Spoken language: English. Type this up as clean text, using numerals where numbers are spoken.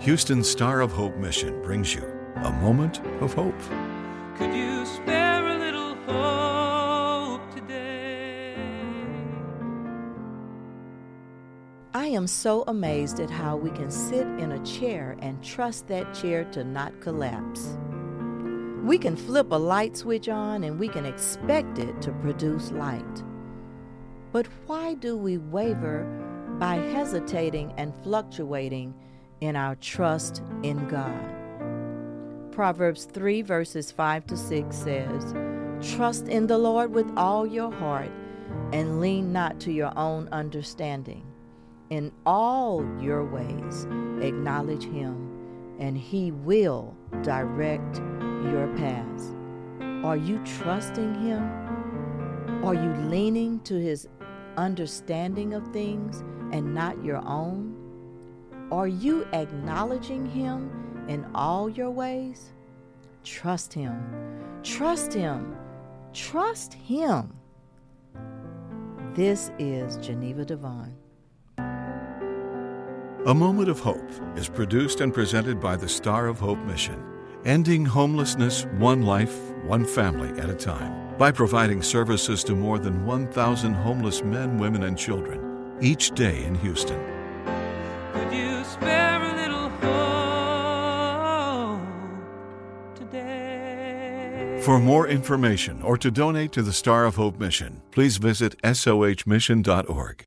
Houston's Star of Hope Mission brings you a moment of hope. Could you spare a little hope today? I am so amazed at how we can sit in a chair and trust that chair to not collapse. We can flip a light switch on and we can expect it to produce light. But why do we waver by hesitating and fluctuating in our trust in God? Proverbs 3 verses 5 to 6 says, "Trust in the Lord with all your heart and lean not to your own understanding. In all your ways acknowledge Him, and He will direct your paths." Are you trusting Him? Are you leaning to His understanding of things and not your own? Are you acknowledging Him in all your ways? Trust Him. Trust Him. Trust Him. This is Geneva Devine. A Moment of Hope is produced and presented by the Star of Hope Mission, ending homelessness one life, one family at a time, by providing services to more than 1,000 homeless men, women, and children each day in Houston. Could you spare a little hope today? For more information or to donate to the Star of Hope Mission, please visit sohmission.org.